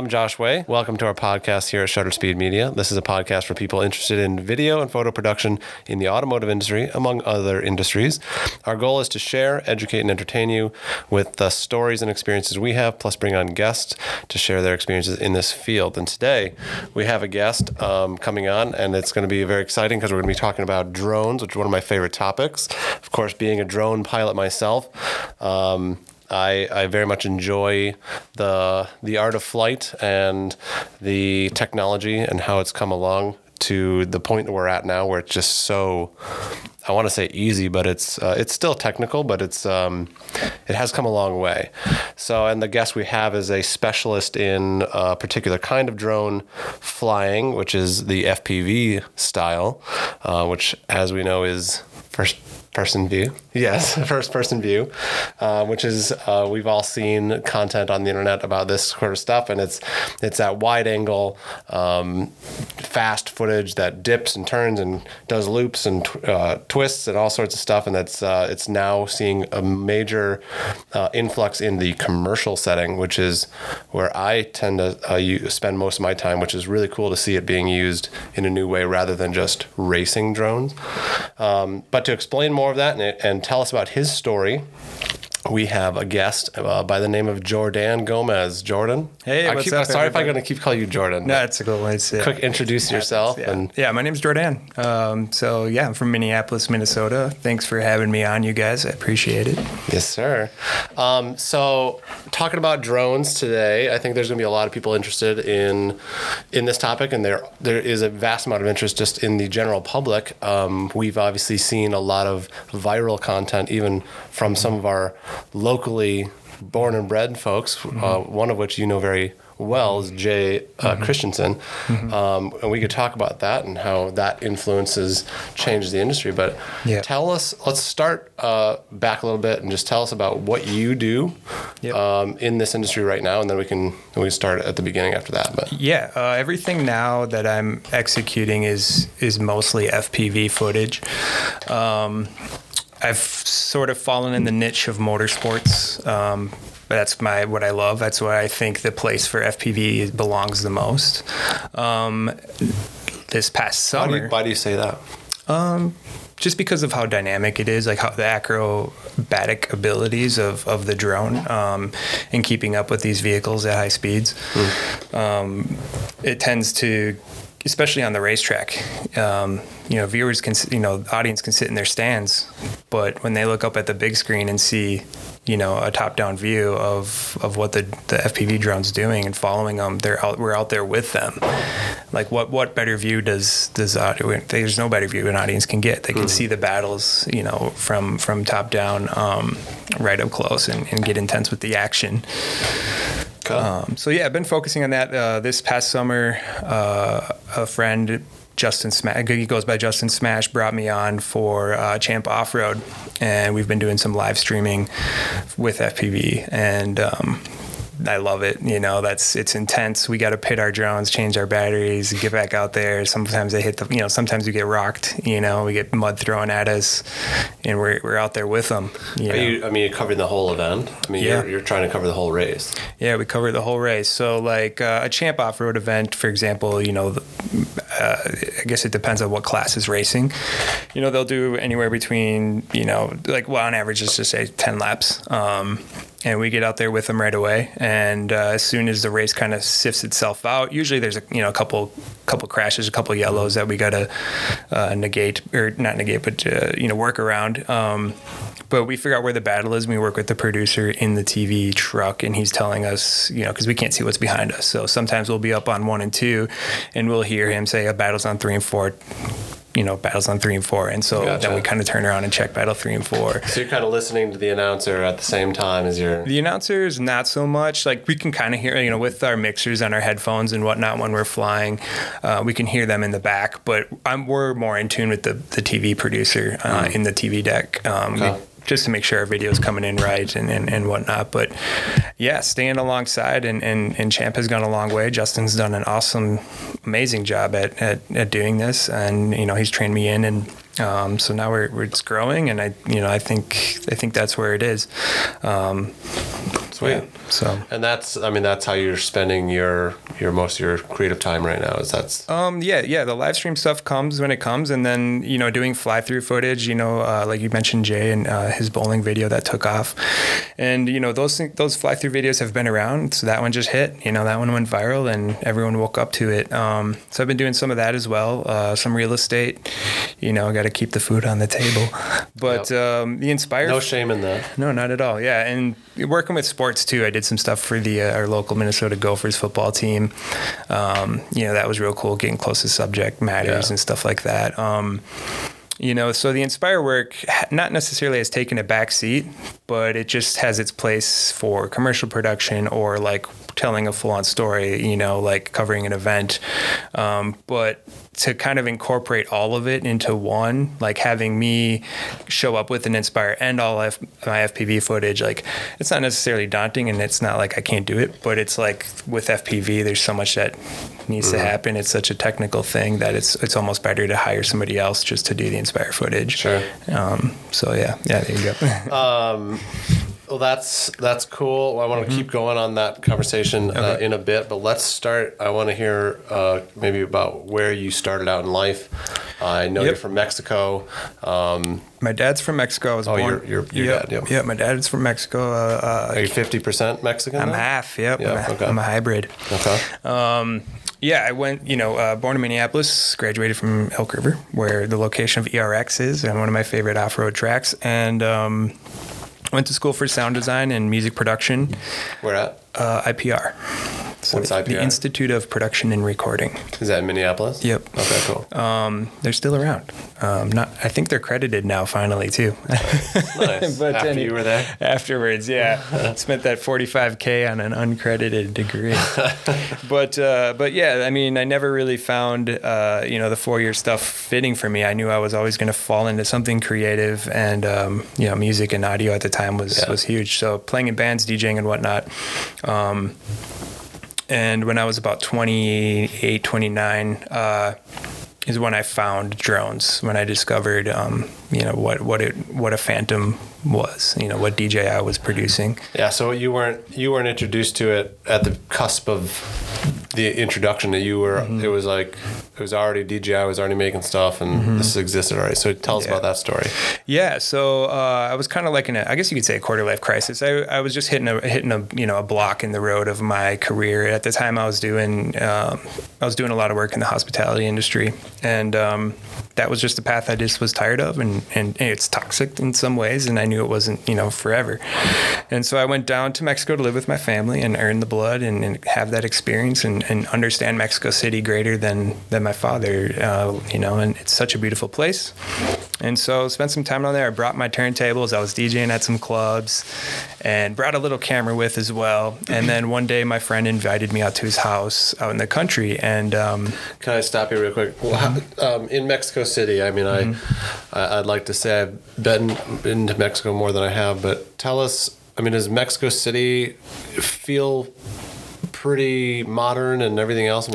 I'm Josh Way. Welcome to our podcast here at Shutter Speed Media. This is a podcast for people interested in video and photo production in the automotive industry, among other industries. Our goal is to share, educate, and entertain you with the stories and experiences we have, plus bring on guests to share their experiences in this field. And today we have a guest coming on, and it's going to be very exciting because we're going to be talking about drones, which is one of my favorite topics. Of course, being a drone pilot myself, I very much enjoy the art of flight and the technology and how it's come along to the point that we're at now, where it's just so, I want to say easy, but it's still technical, but it has come a long way. So, and the guest we have is a specialist in a particular kind of drone flying, which is the FPV style, which, as we know, is first person view, which is we've all seen content on the internet about this sort of stuff, and it's that wide angle fast footage that dips and turns and does loops and twists and all sorts of stuff. And that's it's now seeing a major influx in the commercial setting, which is where I tend to spend most of my time, which is really cool to see it being used in a new way rather than just racing drones. But to explain more of that and tell us about his story, we have a guest by the name of Jordan Gomez. Jordan? Hey, what's up? Sorry if I'm going to keep calling you Jordan. No, it's a good way to say it. Quick, introduce yourself. Yeah. Yeah, my name's Jordan. I'm from Minneapolis, Minnesota. Thanks for having me on, you guys. I appreciate it. Yes, sir. So, talking about drones today, I think there's going to be a lot of people interested in this topic, and there is a vast amount of interest just in the general public. We've obviously seen a lot of viral content, even from some of our locally born and bred folks, one of which you know very well is Jay Christensen. Mm-hmm. And we could talk about that and how that influences changed the industry. But Tell us, let's start back a little bit and just tell us about what you do in this industry right now, and then we can start at the beginning after that. But everything now that I'm executing is mostly FPV footage. I've sort of fallen in the niche of motorsports. That's what I love. That's why I think the place for FPV belongs the most. This past summer. Why do you say that? Just because of how dynamic it is, like how the acrobatic abilities of the drone and keeping up with these vehicles at high speeds. It tends to, especially on the racetrack, viewers can, the audience can sit in their stands, but when they look up at the big screen and see, a top-down view of what the FPV drone's doing and following them, we're out there with them. Like what better view does there's no better view an audience can get. They can see the battles, from top down, right up close and get intense with the action. Cool. I've been focusing on that this past summer. A friend, Justin Smash, he goes by Justin Smash, brought me on for Champ Offroad, and we've been doing some live streaming with FPV, and I love it. It's intense. We got to pit our drones, change our batteries, get back out there. Sometimes they hit sometimes we get rocked, we get mud thrown at us, and we're out there with them. You're covering the whole event. You're trying to cover the whole race. Yeah, we cover the whole race. So like a Champ Off-Road event, for example, I guess it depends on what class is racing. They'll do anywhere between, on average, let's just say 10 laps. And we get out there with them right away, and as soon as the race kind of sifts itself out, usually there's a couple crashes, a couple yellows that we gotta work around. But we figure out where the battle is, and we work with the producer in the TV truck, and he's telling us, because we can't see what's behind us. So sometimes we'll be up on 1 and 2, and we'll hear him say, "A battle's on 3 and 4." Battles on 3 and 4. And so then we kind of turn around and check battle 3 and 4. So you're kind of listening to the announcer at the same time as the announcer is not so much. Like we can kind of hear, with our mixers on our headphones and whatnot when we're flying, we can hear them in the back, but we're more in tune with the TV producer in the TV deck. Just to make sure our video's coming in right and whatnot. But staying alongside and Champ has gone a long way. Justin's done an amazing job at doing this, and he's trained me in, and So now it's growing, and I think that's where it is. Sweet. Yeah, so, and that's how you're spending your most of your creative time right now. Is that's the live stream stuff comes when it comes, and then doing fly through footage. Like you mentioned, Jay and his bowling video that took off, and those fly through videos have been around. So that one just hit. That one went viral, and everyone woke up to it. So I've been doing some of that as well. Some real estate. Got to keep the food on the table. But the Inspire... No shame in that. No, not at all. Yeah, and working with sports, too. I did some stuff for our local Minnesota Gophers football team. That was real cool, getting close to subject matters and stuff like that. So the Inspire work not necessarily has taken a back seat, but it just has its place for commercial production or, like, telling a full-on story, like covering an event. But to kind of incorporate all of it into one, like having me show up with an Inspire and all my FPV footage, like it's not necessarily daunting, and it's not like I can't do it, but it's like with FPV, there's so much that needs to happen. It's such a technical thing that it's almost better to hire somebody else just to do the Inspire footage. Sure. There you go. Well, that's cool. Well, I want to keep going on that conversation in a bit, but let's start. I want to hear maybe about where you started out in life. I know you're from Mexico. My dad's from Mexico. I was born. Your dad. Yeah, my dad's from Mexico. Are you 50% Mexican? I'm now? Half. Yep. I'm a hybrid. Okay. I went, born in Minneapolis, graduated from Elk River, where the location of ERX is, and one of my favorite off-road tracks. And went to school for sound design and music production. Where at? IPR. So what's IPR? The Institute of Production and Recording. Is that in Minneapolis? Yep. Okay, cool. They're still around. I think they're credited now finally too. Nice. But after you were there? Afterwards, yeah. Spent that $45,000 on an uncredited degree. But I never really found the 4-year stuff fitting for me. I knew I was always going to fall into something creative, and music and audio at the time was huge. So playing in bands, DJing, and whatnot. And when I was about 28, 29, is when I found drones, when I discovered, what a Phantom was, what DJI was producing. Yeah. So you weren't introduced to it at the cusp of the introduction that you were, it was like, it was already, DJI was already making stuff, and this existed already. So tell us about that story. Yeah. So, I was kind of like I guess you could say a quarter life crisis. I was just hitting a block in the road of my career. At the time I was doing a lot of work in the hospitality industry, and, that was just the path I just was tired of, and it's toxic in some ways, and I knew it wasn't, forever. And so I went down to Mexico to live with my family and earn the blood and have that experience and understand Mexico City greater than my father, and it's such a beautiful place. And so spent some time down there. I brought my turntables. I was DJing at some clubs and brought a little camera with as well. And then one day my friend invited me out to his house out in the country. And can I stop you real quick? Well, in Mexico City, I'd like to say I've been to Mexico more than I have, but tell us, does Mexico City feel pretty modern and everything else?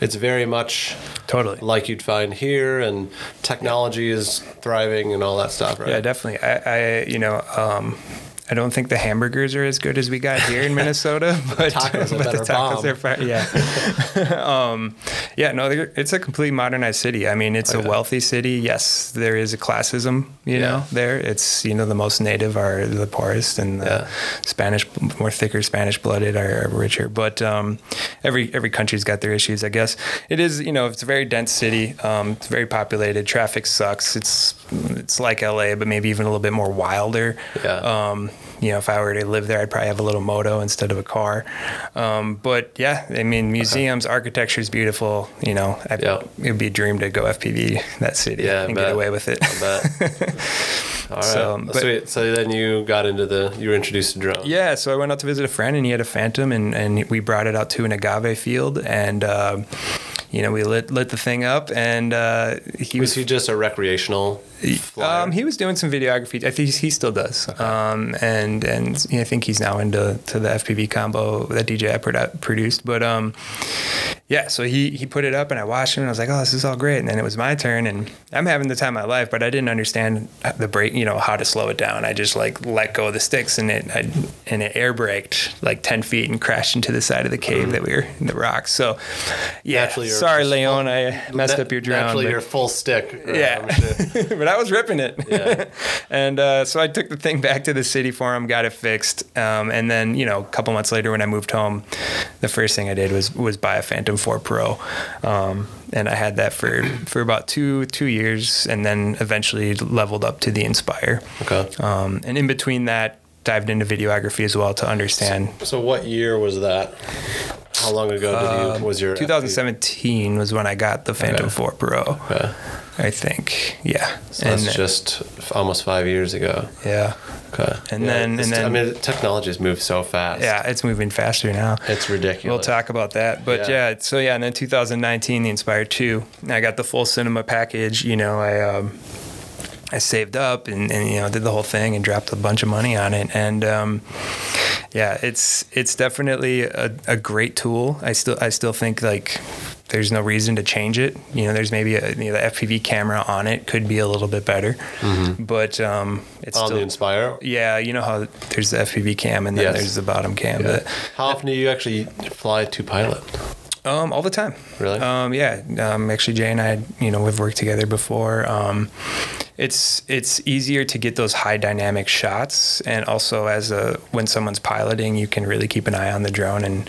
It's very much totally like you'd find here, and technology is thriving and all that stuff, right? Yeah, definitely. I don't think the hamburgers are as good as we got here in Minnesota, but the tacos are fine. Yeah. It's a complete modernized city. It's a wealthy city. Yes, there is a classism, there. It's, the most native are the poorest, and the thicker Spanish-blooded are richer. But every country's got their issues, I guess. It is, it's a very dense city. It's very populated. Traffic sucks. It's like LA, but maybe even a little bit more wilder. Yeah. If I were to live there, I'd probably have a little moto instead of a car. Museums, architecture is beautiful. It would be a dream to go FPV that city and get away with it. I bet. All right. So then you were introduced to drones. Yeah. So I went out to visit a friend, and he had a Phantom, and we brought it out to an agave field, and we lit the thing up, and he was he just a recreational flyer? He was doing some videography. I think he still does. Okay. And I think he's now into the FPV combo that DJI produced. But yeah, so he put it up and I watched him and I was like, oh, this is all great. And then it was my turn and I'm having the time of my life, but I didn't understand the brake, you know, how to slow it down. I just like let go of the sticks and it air braked like 10 feet and crashed into the side of the cave that we were in the rocks. So yeah, sorry, Leon, I messed up your drown. Actually, your full stick. Yeah, but I was ripping it. Yeah. And so I took the thing back to the city for him, got it fixed. And then, you know, a couple months later when I moved home, the first thing I did was buy a Phantom 4 Pro. And I had that for about two years and then eventually leveled up to the Inspire. Okay. And in between that, dived into videography as well to understand. So what year was that? How long ago was your... 2017 FPV? Was when I got the Phantom 4 Pro. Okay. I think, yeah. So and that's just almost 5 years ago. Yeah. Okay. And yeah, then I mean, technology's moved so fast. Yeah, it's moving faster now. It's ridiculous. We'll talk about that. But and then 2019, the Inspire 2. I got the full cinema package. You know, I saved up and, you know, did the whole thing and dropped a bunch of money on it. And, yeah, it's definitely a great tool. I still think, like, there's no reason to change it. You know, there's maybe the FPV camera on it could be a little bit better, but it's on still, the Inspire. Yeah, you know how there's the FPV cam and then there's the bottom cam. Yeah. How often do you actually fly to pilot? All the time. Really? Actually, Jay and I, you know, we've worked together before. It's easier to get those high dynamic shots, and also when someone's piloting, you can really keep an eye on the drone, and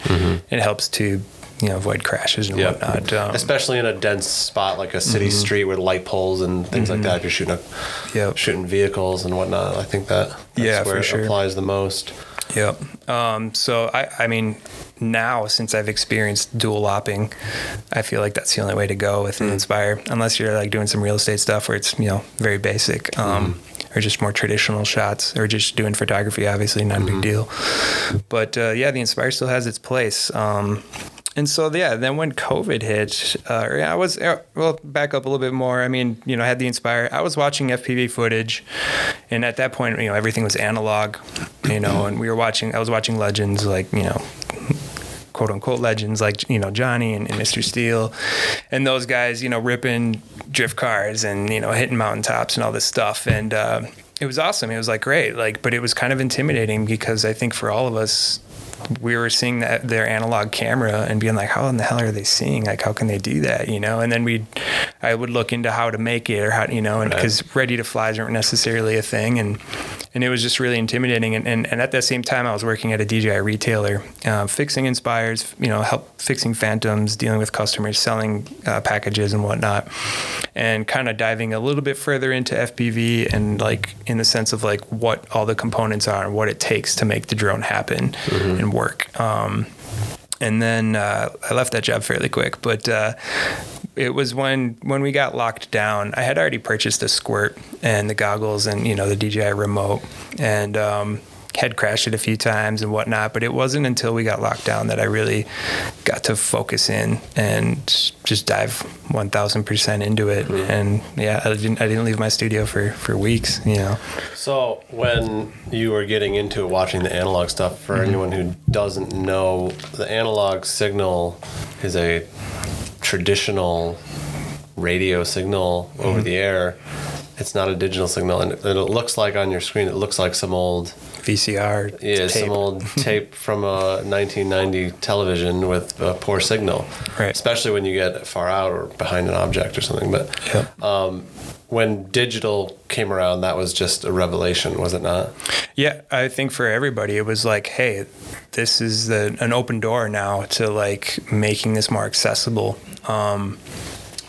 it helps to, you know, avoid crashes and whatnot. Especially in a dense spot like a city street with light poles and things like that. If you're shooting vehicles and whatnot, I think that's where it applies the most. Yep. So I mean, now since I've experienced dual lopping, I feel like that's the only way to go with an Inspire, unless you're like doing some real estate stuff where it's, you know, very basic, or just more traditional shots, or just doing photography. Obviously, not a big deal. But the Inspire still has its place. And so, then when COVID hit, back up a little bit more. I mean, you know, I had the Inspire. I was watching FPV footage, and at that point, you know, everything was analog, you know, and I was watching legends, like, you know, quote unquote legends, like, you know, Johnny and Mr. Steel and those guys, you know, ripping drift cars and, you know, hitting mountaintops and all this stuff. And it was awesome. It was like great. Like, but it was kind of intimidating because I think for all of us, we were seeing their analog camera and being like, how in the hell are they seeing? Like, how can they do that? You know? And then I would look into how to make it, or how, you know, and because ready to flies aren't necessarily a thing. And it was just really intimidating. And at that same time, I was working at a DJI retailer, fixing Inspires, you know, fixing Phantoms, dealing with customers, selling packages and whatnot, and kind of diving a little bit further into FPV and, like, in the sense of, like, what all the components are and what it takes to make the drone happen and work. And then I left that job fairly quick, but it was when we got locked down. I had already purchased the squirt and the goggles and, you know, the DJI remote, and had crashed it a few times and whatnot. But it wasn't until we got locked down that I really got to focus in and just dive 1,000% into it. And yeah, I didn't leave my studio for weeks, you know. So when you were getting into watching the analog stuff, for anyone who doesn't know, the analog signal is a traditional radio signal over the air. It's not a digital signal, and it looks like on your screen, it looks like some old VCR tape. Some old tape from a 1990 television with a poor signal, right? Especially when you get far out or behind an object or something. But when digital came around, that was just a revelation, was it not? Yeah, I think for everybody, it was like, hey, this is an open door now to, like, making this more accessible.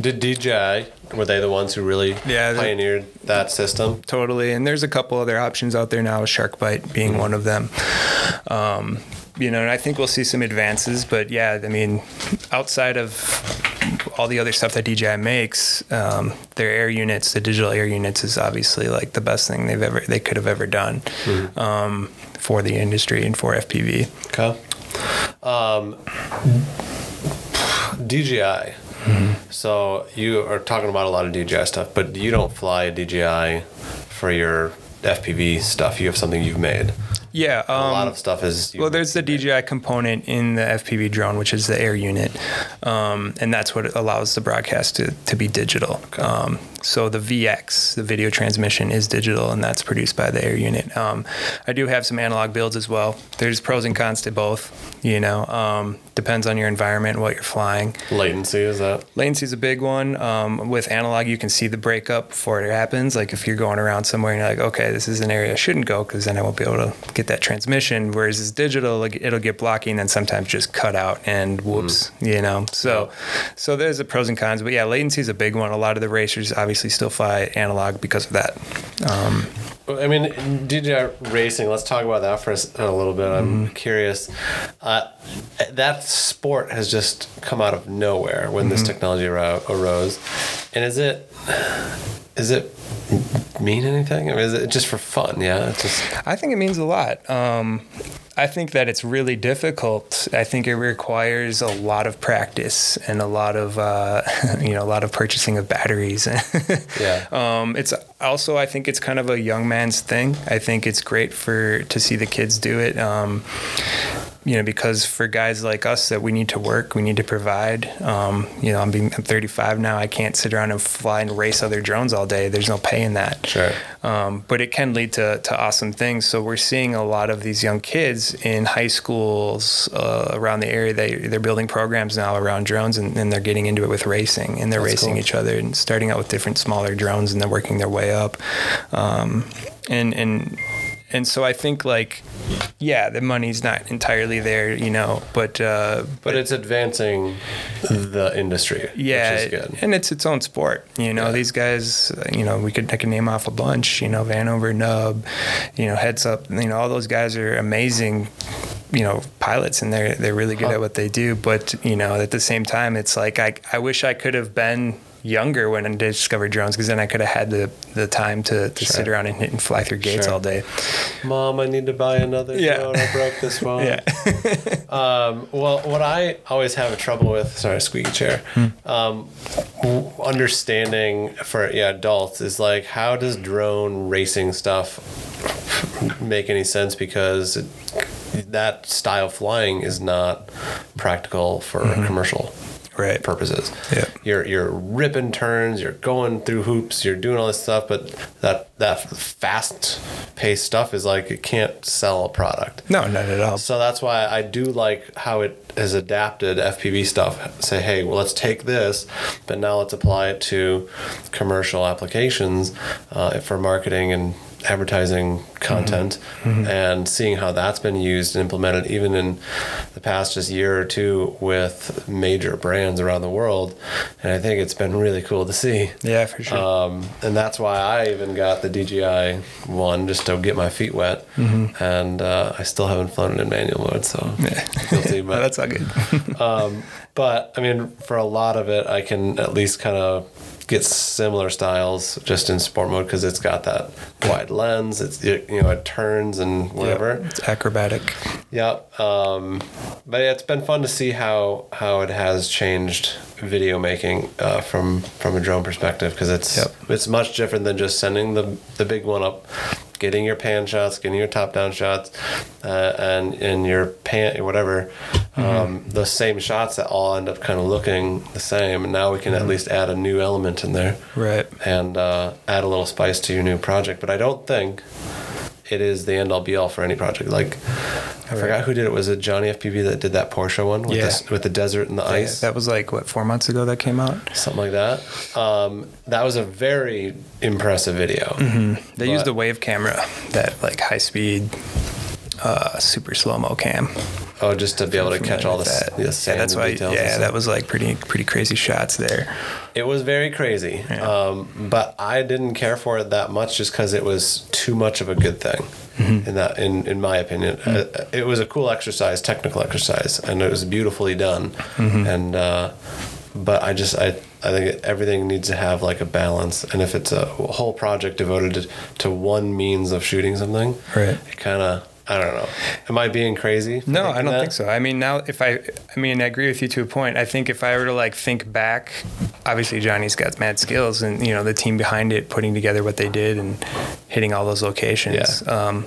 Did DJI... Were they the ones who really pioneered that system? Totally. And there's a couple other options out there now, SharkBite being one of them. You know, and I think we'll see some advances. But, yeah, I mean, outside of all the other stuff that DJI makes, their air units, the digital air units, is obviously, like, the best thing they could have ever done for the industry and for FPV. Okay. DJI. So you are talking about a lot of DJI stuff, but you don't fly DJI for your FPV stuff. You have something you've made. Yeah. A lot of stuff is... Well, there's the DJI component in the FPV drone, which is the air unit. And that's what allows the broadcast to be digital. Okay. So the VX, the video transmission, is digital, and that's produced by the air unit. I do have some analog builds as well. There's pros and cons to both, you know. Depends on your environment, what you're flying. Latency, is that? Latency is a big one. With analog, you can see the breakup before it happens. Like if you're going around somewhere and you're like, okay, this is an area I shouldn't go because then I won't be able to get that transmission. Whereas it's digital, like it'll get blocky and then sometimes just cut out and whoops, you know. So there's the pros and cons. But yeah, latency is a big one. A lot of the racers obviously still fly analog because of that. I mean, DJI racing, let's talk about that for a little bit. I'm curious. That sport has just come out of nowhere when this technology arose. And is it mean anything? Or is it just for fun? Yeah. I think it means a lot. I think that it's really difficult. I think it requires a lot of practice and a lot of, a lot of purchasing of batteries. Yeah. It's also, I think it's kind of a young man's thing. I think it's great to see the kids do it. Because for guys like us that we need to work, we need to provide, I'm 35 now. I can't sit around and fly and race other drones all day. There's no pay in that. Sure. But it can lead to awesome things. So we're seeing a lot of these young kids in high schools around the area. They're building programs now around drones, and they're getting into it with racing, and they're racing each other and starting out with different smaller drones, and they're working their way up. And so I think, like, yeah, the money's not entirely there, you know, but it's advancing the industry, yeah, which is good. And it's its own sport, you know. Yeah. These guys, you know, I could name off a bunch, you know, Vanover Nub, you know, Heads Up, you know, all those guys are amazing, you know, pilots, and they're really good at what they do. But, you know, at the same time, it's like I wish I could have been younger when I discovered drones, because then I could have had the time to sit around and hit and fly through gates all day. Mom, I need to buy another drone. I broke this one. Yeah. Well, what I always have trouble with, sorry, squeaky chair, understanding for adults is like, how does drone racing stuff make any sense? Because that style of flying is not practical for commercial purposes. Yeah. You're ripping turns, you're going through hoops, you're doing all this stuff, but that fast-paced stuff is like, it can't sell a product. No, not at all. So that's why I do like how it has adapted FPV stuff. Say, hey, well, let's take this, but now let's apply it to commercial applications for marketing and advertising content, and seeing how that's been used and implemented even in the past just year or two with major brands around the world. And I think it's been really cool to see. Yeah, for sure. And that's why I even got the DJI one, just to get my feet wet. And I still haven't flown it in manual mode, so guilty, but that's all good. But I mean, for a lot of it, I can at least kind of get similar styles just in sport mode, because it's got that wide lens. It turns and whatever. Yep, it's acrobatic. Yep. But it's been fun to see how it has changed video making from a drone perspective, because it's much different than just sending the big one up, getting your pan shots, getting your top-down shots, and your pan, whatever, those same shots that all end up kind of looking the same. And now we can at least add a new element in there. Right. And add a little spice to your new project. But I don't think it is the end-all be-all for any project. Like, I forgot who did it. Was it Johnny FPV that did that Porsche one with the desert and the ice? That was like, 4 months ago that came out? Something like that. That was a very impressive video. They used the wave camera, that like high-speed, super slow-mo cam. Oh, just to be able to catch all the sand. Yeah, that's why. Yeah, that was like pretty crazy shots there. It was very crazy, but I didn't care for it that much, just because it was too much of a good thing. In my opinion, it was a cool exercise, technical exercise, and it was beautifully done. And but I think everything needs to have like a balance, and if it's a whole project devoted to one means of shooting something, it kind of, I don't know. Am I being crazy? No, I don't think so. I mean, now I agree with you to a point. I think if I were to like think back, obviously Johnny's got mad skills, and you know the team behind it putting together what they did and hitting all those locations. Yeah.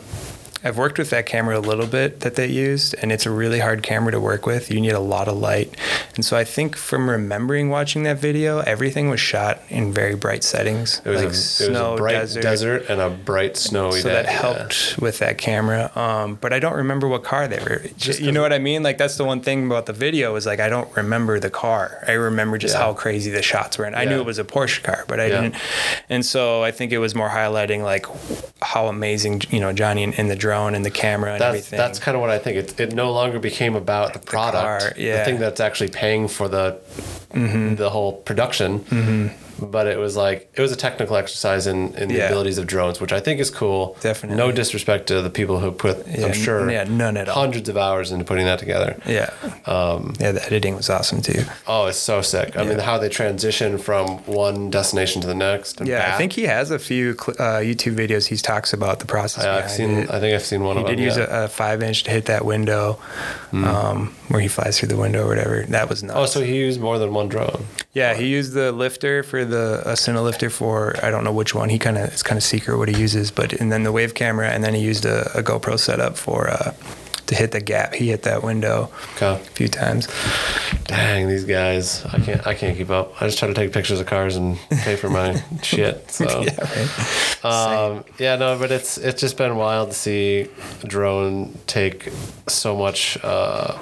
I've worked with that camera a little bit that they used, and it's a really hard camera to work with. You need a lot of light. And so I think from remembering watching that video, everything was shot in very bright settings. It was, like it was a bright desert and a bright snowy day. So that helped with that camera. But I don't remember what car they were. You know what I mean? Like, that's the one thing about the video is, like, I don't remember the car. I remember just how crazy the shots were. And I knew it was a Porsche car, but I didn't. And so I think it was more highlighting, like, how amazing, you know, Johnny and the drone and the camera and everything. That's kind of what I think. It no longer became about the product, the thing that's actually paying for the whole production. Mm-hmm. But it was like, it was a technical exercise in the abilities of drones, which I think is cool. Definitely. No disrespect to the people who put, I'm sure, none at all, hundreds of hours into putting that together. Yeah. The editing was awesome too. Oh, it's so sick. I mean, how they transition from one destination to the next. And back. I think he has a few YouTube videos he talks about the process. I think I've seen one of them. He did use a 5-inch to hit that window, where he flies through the window or whatever. That was nuts. Oh, so he used more than one drone. Yeah, he used the lifter for the CineLifter for, I don't know which one. It's kind of secret what he uses, and then the wave camera, and then he used a GoPro setup for to hit the gap. He hit that window a few times. Dang, these guys! I can't keep up. I just try to take pictures of cars and pay for my shit. So but it's just been wild to see a drone take so much. I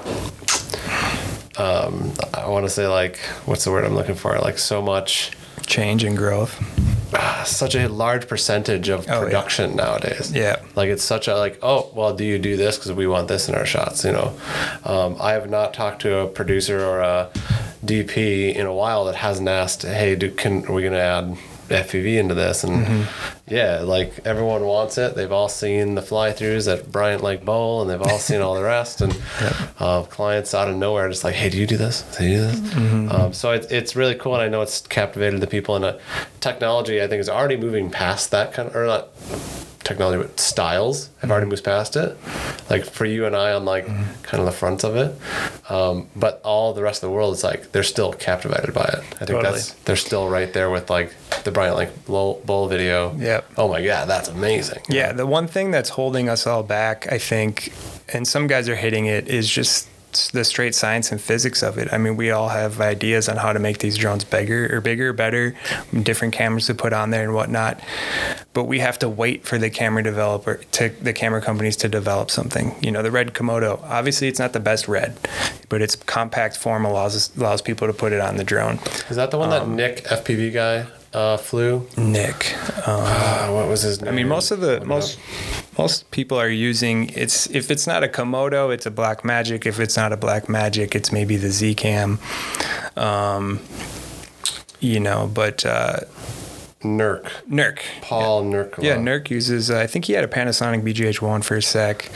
want to say, like, what's the word I'm looking for? Like, so much change and growth. Such a large percentage of production nowadays. Yeah. Like, it's such a, like, oh, well, do you do this? Because we want this in our shots, you know. I have not talked to a producer or a DP in a while that hasn't asked, hey, are we going to add FPV into this? And like, everyone wants it. They've all seen the fly-throughs at Bryant Lake Bowl, and they've all seen all the rest. And clients out of nowhere are just like, hey, do you do this? Mm-hmm. So it's really cool, and I know it's captivated the people. And technology, I think, is already moving past that kind of, or not technology, but styles have already moved past it. Like, for you and I on, like, kind of the front of it. But all the rest of the world is like, they're still captivated by it. I think they're still right there with, like, the Bryant Lake Bowl video. Yeah. Oh my God, that's amazing. Yeah. The one thing that's holding us all back, I think, and some guys are hitting it, is just the straight science and physics of it. I mean, we all have ideas on how to make these drones bigger, better, different cameras to put on there and whatnot. But we have to wait for the camera companies to develop something. You know, the Red Komodo, obviously it's not the best Red, but its compact form allows people to put it on the drone. Is that the one that Nick, FPV guy, flew? Nick. What was his name? I mean, most people are using, if it's not a Komodo, it's a Black Magic. If it's not a Black Magic, it's maybe the Z Cam. Nurk. Paul Nurk. Yeah, Nurk uses, I think he had a Panasonic BGH1 for a sec.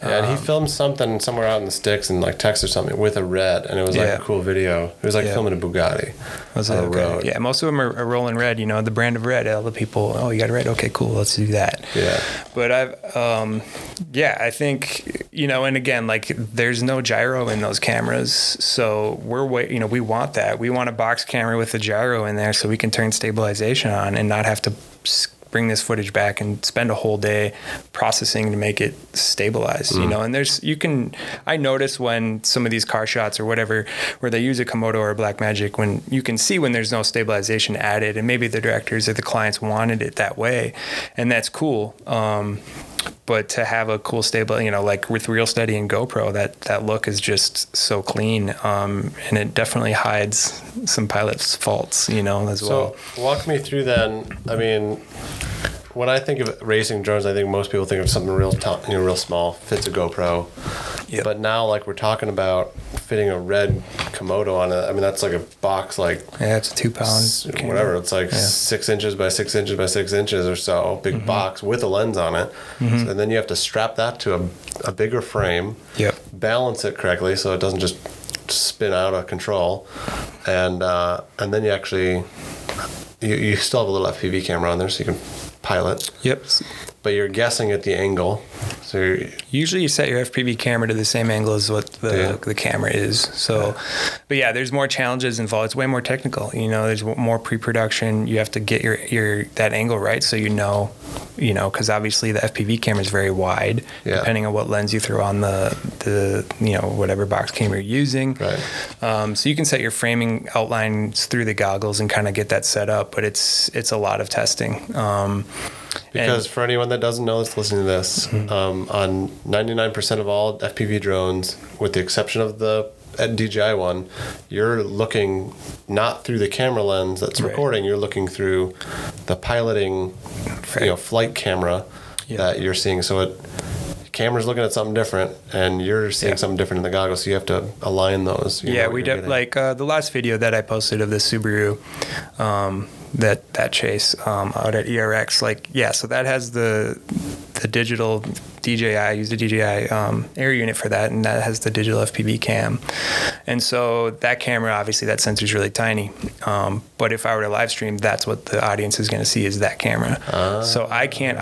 And he filmed something somewhere out in the sticks in, like, Texas or something with a Red, and it was, like, a cool video. It was, like, filming a Bugatti on a road. Yeah, most of them are rolling Red, you know, the brand of Red. All the people, oh, you got a Red? Okay, cool, let's do that. Yeah. But I think, you know, and again, like, there's no gyro in those cameras, so we want that. We want a box camera with a gyro in there so we can turn stabilization on and not have to bring this footage back and spend a whole day processing to make it stabilized, you know. And I notice when some of these car shots or whatever, where they use a Komodo or a Black Magic, when you can see when there's no stabilization added, and maybe the directors or the clients wanted it that way, and that's cool. But to have a cool stable, you know, like with Real Steady and GoPro, that look is just so clean, and it definitely hides some pilot's faults, you know, as well. So walk me through then. I mean, when I think of racing drones, I think most people think of something real small, fits a GoPro. Yep. But now, like, we're talking about fitting a Red Komodo on it. I mean, that's like a box, like, it's a 2-pound whatever. It's like 6 inches by 6 inches by 6 inches or so, big box with a lens on it. Mm-hmm. So, and then you have to strap that to a bigger frame. Yep. Balance it correctly so it doesn't just spin out of control, and then you actually you still have a little FPV camera on there so you can pilot. Yep. But you're guessing at the angle. So usually you set your FPV camera to the same angle as what the camera is. So, but yeah, there's more challenges involved. It's way more technical. You know, there's more pre-production. You have to get that angle right, so you know, because obviously the FPV camera is very wide, depending on what lens you throw on the you know, whatever box camera you're using. Right. So you can set your framing outlines through the goggles and kind of get that set up, but it's a lot of testing. Because for anyone that doesn't know that's listening to this, mm-hmm. On 99% of all FPV drones, with the exception of the DJI one, you're looking not through the camera lens that's recording, you're looking through the piloting you know, flight camera that you're seeing. So camera's looking at something different, and you're seeing something different in the goggles, so you have to align those. We did, like the last video that I posted of the Subaru, that chase out at ERX. So that has the digital DJI. I use the DJI Air Unit for that, and that has the digital FPV cam. And so that camera, obviously, that sensor's really tiny. But if I were to live stream, that's what the audience is going to see, is that camera. So I can't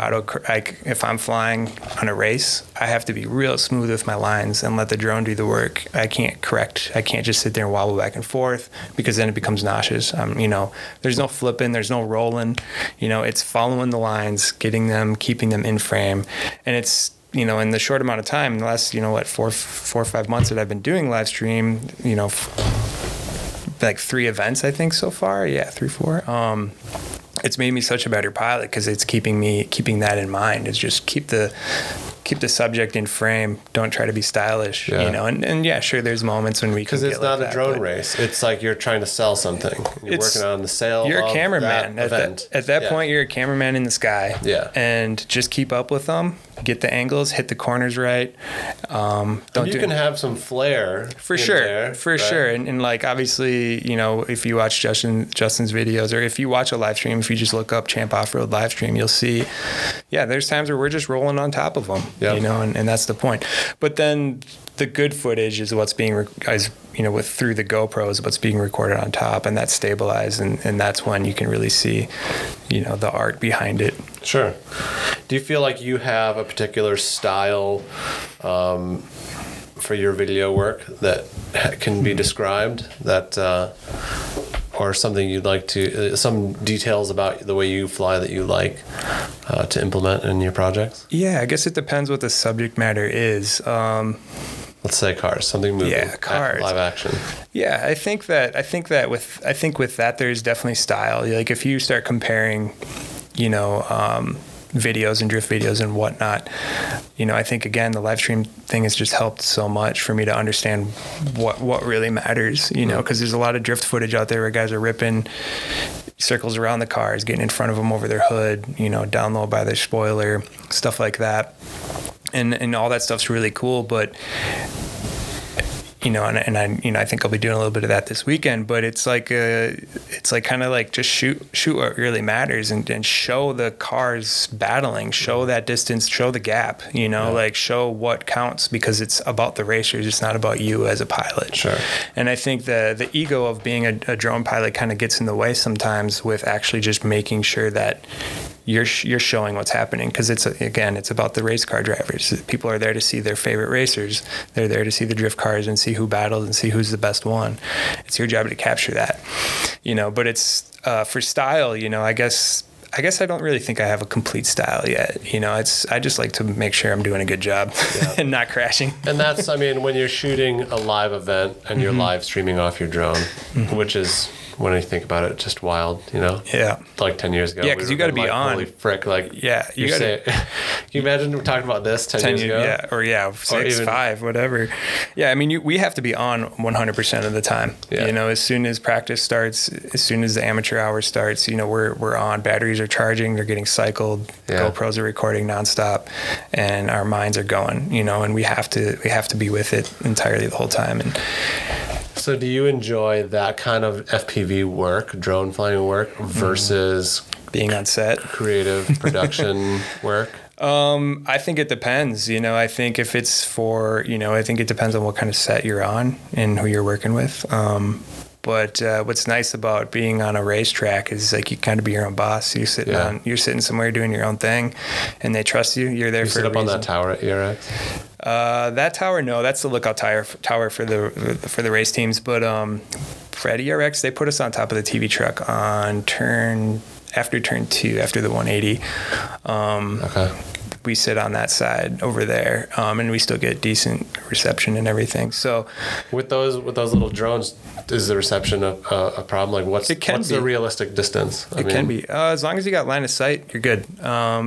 if I'm flying on a race, I have to be real smooth with my lines and let the drone do the work. I can't correct. I can't just sit there and wobble back and forth, because then it becomes nauseous. You know, there's no flipping, there's no rolling. You know, it's following the lines, getting them, keeping them in frame, and it's. You know, in the short amount of time, in the last, you know, what, four or five months that I've been doing live stream, you know, like three events, I think, so far. Yeah, three, four. It's made me such a better pilot, because it's keeping that in mind. It's just keep the subject in frame. Don't try to be stylish, you know. And yeah, sure, there's moments when we because it's not a drone race. It's like you're trying to sell something. You're working on the sale. You're a cameraman at that point. You're a cameraman in the sky. Yeah, and just keep up with them. Get the angles, hit the corners right. You can have some flair for sure, there, for sure. And like obviously, you know, if you watch Justin's videos, or if you watch a live stream, if you just look up Champ Offroad live stream, you'll see. Yeah, there's times where we're just rolling on top of them, you know, and that's the point. But then the good footage is what's being through the GoPros, what's being recorded on top, and that's stabilized, and that's when you can really see, you know, the art behind it. Sure. Do you feel like you have a particular style for your video work that can be described, that or something you'd like to, some details about the way you fly that you like to implement in your projects? Yeah, I guess it depends what the subject matter is. Let's say cars, something moving. Yeah, cars. Live action. Yeah, I think with that, there's definitely style. Like if you start comparing, you know, videos and drift videos and whatnot, you know, I think again the live stream thing has just helped so much for me to understand what really matters, you know, because there's a lot of drift footage out there where guys are ripping circles around the cars, getting in front of them over their hood, you know, down low by their spoiler, stuff like that, and all that stuff's really cool, but you know, and I, you know, I think I'll be doing a little bit of that this weekend, but it's like kind of like just shoot what really matters, and show the cars battling, show that distance, show the gap, you know, like show what counts, because it's about the racers. It's not about you as a pilot. Sure. And I think the ego of being a drone pilot kind of gets in the way sometimes with actually just making sure that you're showing what's happening, because it's about the race car drivers. People are there to see their favorite racers. They're there to see the drift cars and see who battled and see who's the best one. It's your job to capture that, you know. But it's for style, you know, I guess I don't really think I have a complete style yet. You know, I just like to make sure I'm doing a good job and not crashing. And that's, I mean, when you're shooting a live event and you're live streaming off your drone, which is, when I think about it, just wild, you know? Yeah. Like 10 years ago. Yeah, because you got to be like, on. Holy frick. Like, yeah, you got to. Can you imagine we're talking about this 10 years ago? Yeah, or yeah, six, or even, five, whatever. Yeah, I mean, we have to be on 100% of the time. Yeah. You know, as soon as practice starts, as soon as the amateur hour starts, you know, we're on. Batteries are charging. They're getting cycled. Yeah. GoPros are recording nonstop, and our minds are going, you know, and we have to be with it entirely the whole time. And so do you enjoy that kind of FPV work, drone flying work, versus being on set, creative production work? I think it depends, you know. I think if it's for, you know, I think it depends on what kind of set you're on and who you're working with. But what's nice about being on a racetrack is like you kind of be your own boss. You're sitting on, you're sitting somewhere doing your own thing, and they trust you. You're there you for sit a up reason. On that tower at ERX. That tower, no, that's the lookout tower for the race teams. But at ERX, they put us on top of the TV truck on turn two after the 180. Okay. We sit on that side over there, and we still get decent reception and everything. So, with those little drones, is the reception a problem? Like, what's the realistic distance? I mean, it can be as long as you got line of sight, you're good.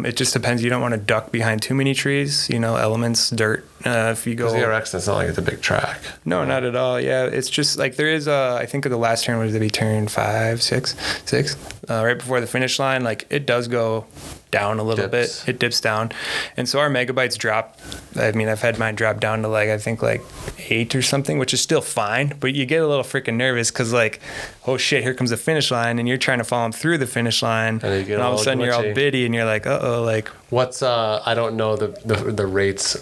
It just depends. You don't want to duck behind too many trees. You know, elements, dirt. If you go, because the RX, it's not like it's a big track. No, not at all. Yeah, it's just like there is. I think the last turn was to be turn six, right before the finish line. Like it does go down a little bit. It dips down, and so our megabytes drop. I mean, I've had mine drop down to like 8 or something, which is still fine. But you get a little freaking nervous because like, oh shit, here comes the finish line, and you're trying to follow them through the finish line, and all of a sudden glitchy. You're all bitty, and you're like, uh oh, like. What's I don't know the rates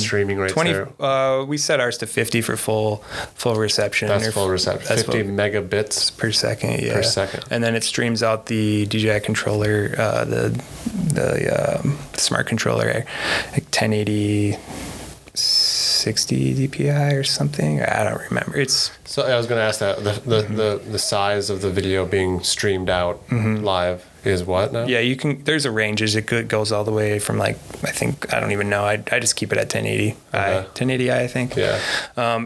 streaming rates 20, there. We set ours to 50 for full reception. That's full reception. That's 50 megabits per second. Yeah. Per second. And then it streams out the DJI controller, the smart controller, like 1080. 60 DPI or something. I don't remember. It's so I was going to ask that the size of the video being streamed out live is what now? Yeah, you can. There's a range. It goes all the way from like I don't even know. I just keep it at 1080i. 1080i I think. Yeah.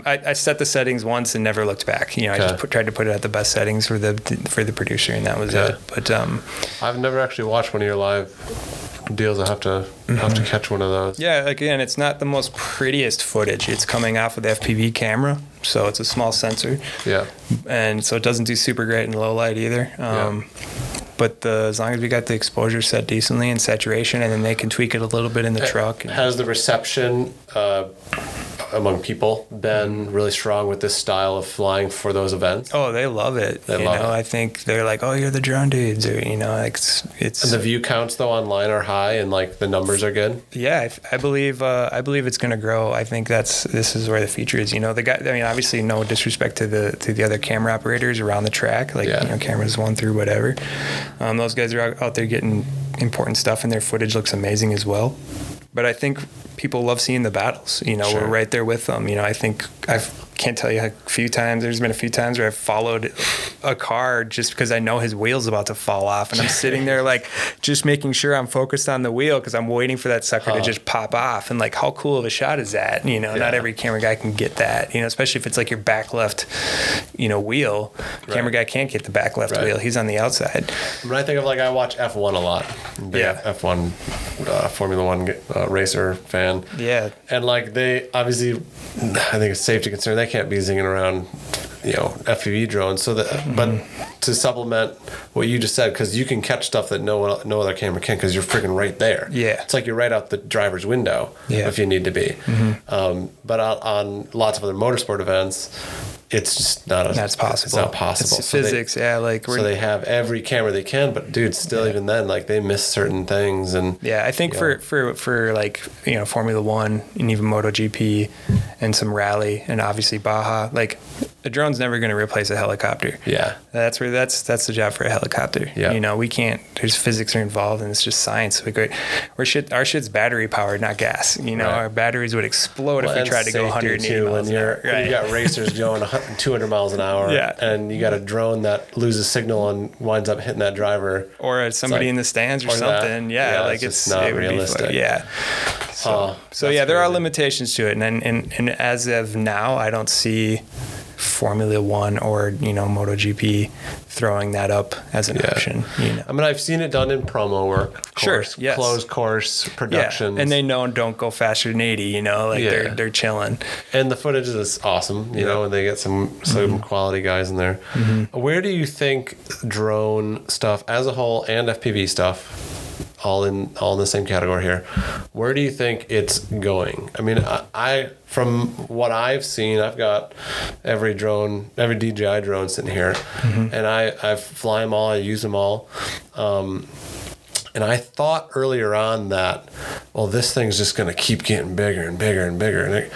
I set the settings once and never looked back. You know, I just tried to put it at the best settings for the producer, and that was it. But I've never actually watched one of your live deals. I have to catch one of those. Yeah, again, it's not the most prettiest footage. It's coming off with the FPV camera, so it's a small sensor. Yeah. And so it doesn't do super great in low light either. But as long as we got the exposure set decently and saturation, and then they can tweak it a little bit in the truck. Has the reception among people been really strong with this style of flying for those events? Oh, they love it. They love it. I think they're like, oh, you're the drone dudes, or you know, like it's. And the view counts though online are high, and like the numbers are good. Yeah, I believe it's going to grow. I think this is where the future is. You know, the guy. I mean, obviously, no disrespect to the other camera operators around the track, you know, cameras 1 through whatever. Those guys are out there getting important stuff, and their footage looks amazing as well. But I think people love seeing the battles. You know, We're right there with them. You know, I think can't tell you there's been a few times where I've followed a car just because I know his wheel's about to fall off, and I'm sitting there like just making sure I'm focused on the wheel because I'm waiting for that sucker to just pop off. And like, how cool of a shot is that? You know, not every camera guy can get that, you know, especially if it's like your back left, you know, wheel. Camera guy can't get the back left wheel. He's on the outside. When I think of like, I watch F1 a lot. F1 Formula One racer fan. Yeah. And like they obviously, I think it's safety concern. They can't be zinging around, you know, FPV drones. So that, but to supplement what you just said, because you can catch stuff that no other camera can, because you're freaking right there. Yeah, it's like you're right out the driver's window if you need to be. Mm-hmm. But on lots of other motorsport events, it's just not possible. It's not possible. It's physics. So they have every camera they can, but dude, still even then, like they miss certain things. And yeah, I think for like, you know, Formula One and even MotoGP and some rally and obviously Baja, like a drone's never going to replace a helicopter. Yeah, that's the job for a helicopter. Yeah, you know, we can't. There's physics are involved, and it's just science. Our shit's battery powered, not gas. You know, our batteries would explode if we tried to go 180 miles an hour. Right, you got racers going 200 miles an hour, and you got a drone that loses signal and winds up hitting that driver or somebody in the stands or something. That, it's not realistic. Yeah. So there are limitations to it, and as of now, I don't see Formula One or, you know, MotoGP throwing that up as an option. You know, I mean, I've seen it done in promo work, closed course productions, and they know don't go faster than 80. You know, they're chilling, and the footage is awesome. You know, and they get some quality guys in there. Mm-hmm. Where do you think drone stuff as a whole and FPV stuff, all in the same category here, where do you think it's going? I mean, I from what I've seen, I've got every DJI drone sitting here, and I fly them all, I use them all. And I thought earlier on that, well, this thing's just going to keep getting bigger and bigger and bigger.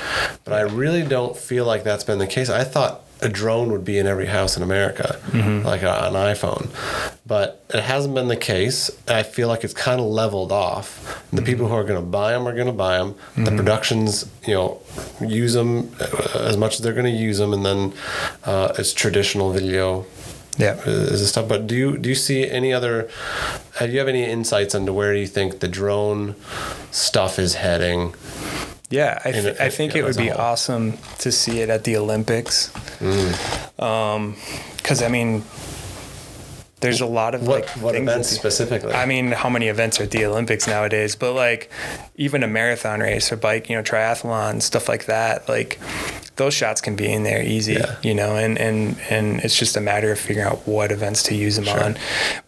But I really don't feel like that's been the case. I thought a drone would be in every house in America, like an iPhone. But it hasn't been the case. I feel like it's kind of leveled off. The people who are going to buy them are going to buy them. The productions, you know, use them as much as they're going to use them, and then it's traditional video. Yeah, is this stuff. But do you see any other? Do you have any insights into where you think the drone stuff is heading? Yeah, I think it would be awesome to see it at the Olympics. Because I mean, there's a lot of what events specifically. I mean, how many events are at the Olympics nowadays? But like, even a marathon race or bike, you know, triathlon, stuff like that, like. Those shots can be in there easy, you know, and it's just a matter of figuring out what events to use them on.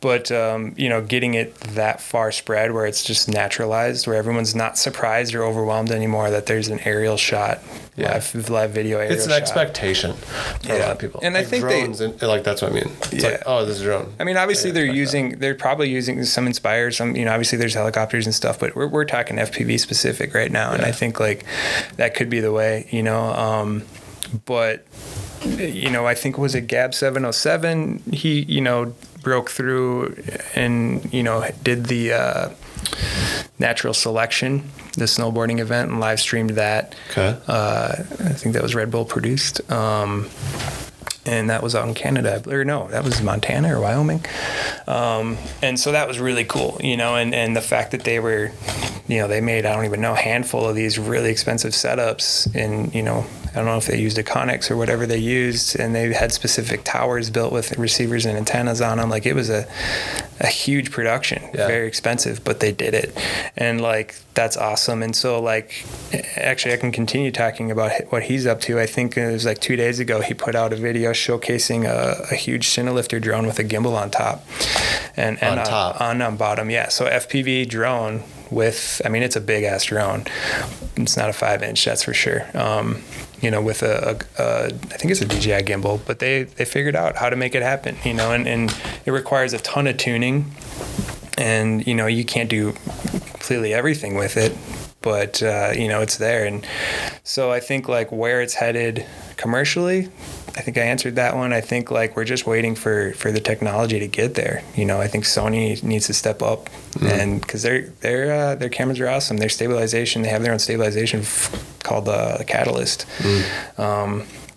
But, you know, getting it that far spread where it's just naturalized, where everyone's not surprised or overwhelmed anymore that there's an aerial shot, live video aerial shot. It's an expectation for a lot of people. And like I think drones, that's what I mean. It's like, oh, this is a drone. I mean, obviously they're probably using some Inspire, some, you know, obviously there's helicopters and stuff, but we're talking FPV specific right now. And I think like that could be the way, you know, but, you know, I think it was a Gab 707. He, you know, broke through and, you know, did the natural selection, the snowboarding event, and live streamed that. Okay. I think that was Red Bull produced. And that was out in Canada, or no, that was Montana or Wyoming. And so that was really cool, you know, and the fact that they were, you know, they made, I don't even know, a handful of these really expensive setups and, you know, I don't know if they used Econics or whatever they used, and they had specific towers built with receivers and antennas on them. Like, it was a huge production, very expensive, but they did it. And, like, that's awesome. And so, like, actually, I can continue talking about what he's up to. I think it was, like, 2 days ago, he put out a video showcasing a huge CineLifter drone with a gimbal on top. And on bottom, so FPV drone with, I mean, it's a big-ass drone. It's not a 5-inch, that's for sure. You know, with a I think it's a DJI gimbal, but they figured out how to make it happen, you know, and it requires a ton of tuning, and, you know, you can't do completely everything with it, but, you know, it's there. And so I think, like, where it's headed commercially, I think I answered that one. I think, like, we're just waiting for the technology to get there. You know, I think Sony needs to step up, and because their cameras are awesome. Their stabilization, they have their own stabilization called the Catalyst.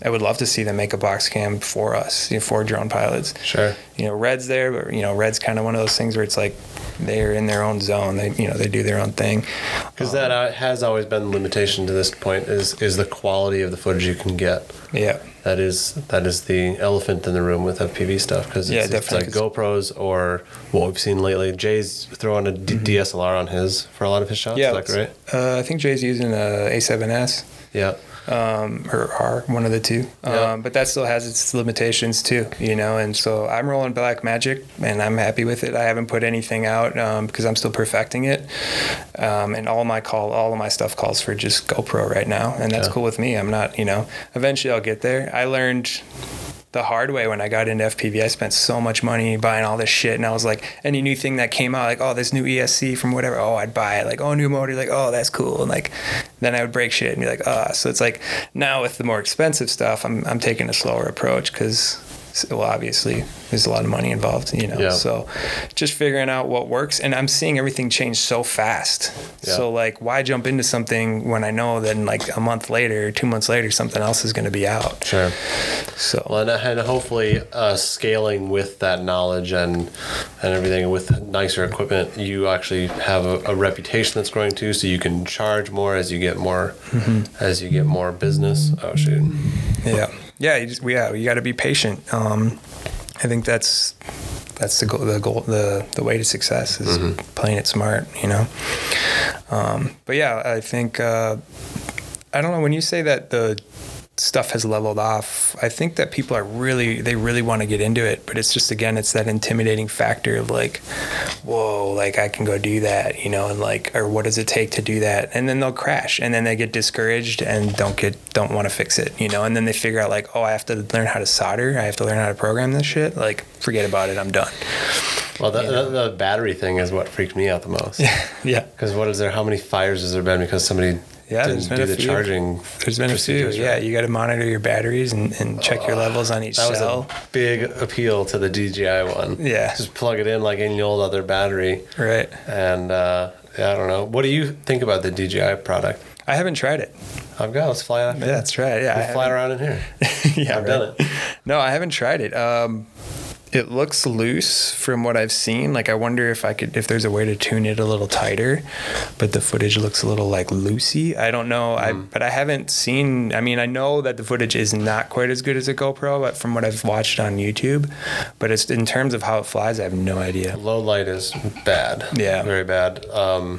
I would love to see them make a box cam for us, you know, for drone pilots. Sure. You know, Red's there, but, you know, Red's kind of one of those things where it's like they're in their own zone. They, you know, they do their own thing. Because that has always been the limitation to this point is the quality of the footage you can get. Yeah. That is the elephant in the room with FPV stuff, because it's like GoPros or what we've seen lately. Jay's throwing a DSLR on his for a lot of his shots. Yeah. Is that correct? I think Jay's using a A7S. Yeah. Or R, one of the two. But that still has its limitations too, you know, and so I'm rolling Black Magic and I'm happy with it. I haven't put anything out because I'm still perfecting it. And all of my stuff calls for just GoPro right now, and that's cool with me. I'm not, you know, eventually I'll get there. I learned the hard way when I got into FPV. I spent so much money buying all this shit, and I was like, any new thing that came out, like, oh, this new ESC from whatever, oh, I'd buy it. Like, oh, new motor, like, oh, that's cool. And like, then I would break shit and be like, ah. Oh. So it's like, now with the more expensive stuff, I'm taking a slower approach because, well, obviously there's a lot of money involved, you know. Yeah. So just figuring out what works, and I'm seeing everything change so fast. Yeah. So like, why jump into something when I know that in like a month later, 2 months later, something else is going to be out? Sure. So well, and hopefully scaling with that knowledge and everything with nicer equipment, you actually have a reputation that's growing too, so you can charge more as you get more business. Oh shoot. Yeah. Yeah, you got to be patient. I think that's the way to success is playing it smart, you know. But yeah, I think I don't know, when you say that the stuff has leveled off, I think that people are really want to get into it, but it's just, again, it's that intimidating factor of like, whoa, like I can go do that, you know, and like, or what does it take to do that? And then they'll crash, and then they get discouraged and don't want to fix it, you know, and then they figure out like, oh, I have to learn how to solder, I have to learn how to program this shit, like forget about it, I'm done. Well, the battery thing is what freaked me out the most. Yeah. Because how many fires has there been because somebody Yeah, didn't do the charging. There's been a few. Right? Yeah, you got to monitor your batteries and check your levels on each cell. That was a big appeal to the DJI one. Yeah, just plug it in like any old other battery. Right. And I don't know. What do you think about the DJI product? I haven't tried it. I've got. Let's fly out. Yeah, that's right. Yeah, we'll fly around in here. Yeah, I've done it. No, I haven't tried it. It looks loose from what I've seen. Like, I wonder if there's a way to tune it a little tighter, but the footage looks a little like loosey. I don't know. But I haven't seen, I mean, I know that the footage is not quite as good as a GoPro, but from what I've watched on YouTube, but it's in terms of how it flies, I have no idea. Low light is bad. Yeah. Very bad. I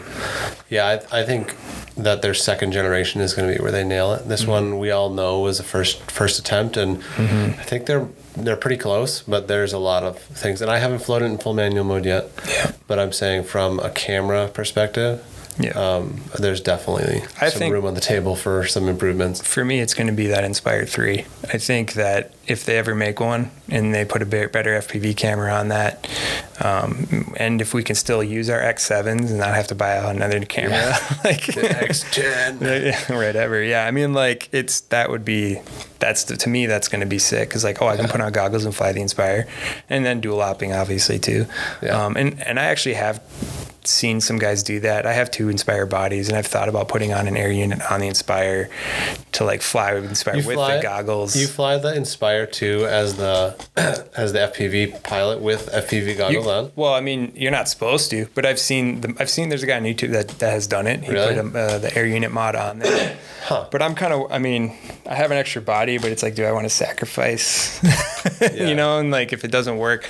think that their second generation is going to be where they nail it. This one we all know was a first attempt, and I think they're pretty close, but there's a lot of things. And I haven't flown it in full manual mode yet. Yeah. But I'm saying from a camera perspective, yeah, there's definitely some room on the table for some improvements. For me, it's going to be that Inspire 3. I think that if they ever make one and they put a better FPV camera on that, and if we can still use our X7s and not have to buy another camera, like the X10, whatever. Yeah, I mean, like to me that's going to be sick, because like I can put on goggles and fly the Inspire, and then dual opping obviously too. Yeah. And I actually have seen some guys do that. I have two Inspire bodies, and I've thought about putting on an Air Unit on the Inspire to like fly with Inspire with the goggles. You fly the Inspire 2 as the FPV pilot with FPV goggles on? Well, I mean, you're not supposed to, but I've seen there's a guy on YouTube that has done it. He put the Air Unit mod on there. Huh. But I'm kind of, I mean, I have an extra body, but it's like, do I want to sacrifice? You know, and like if it doesn't work,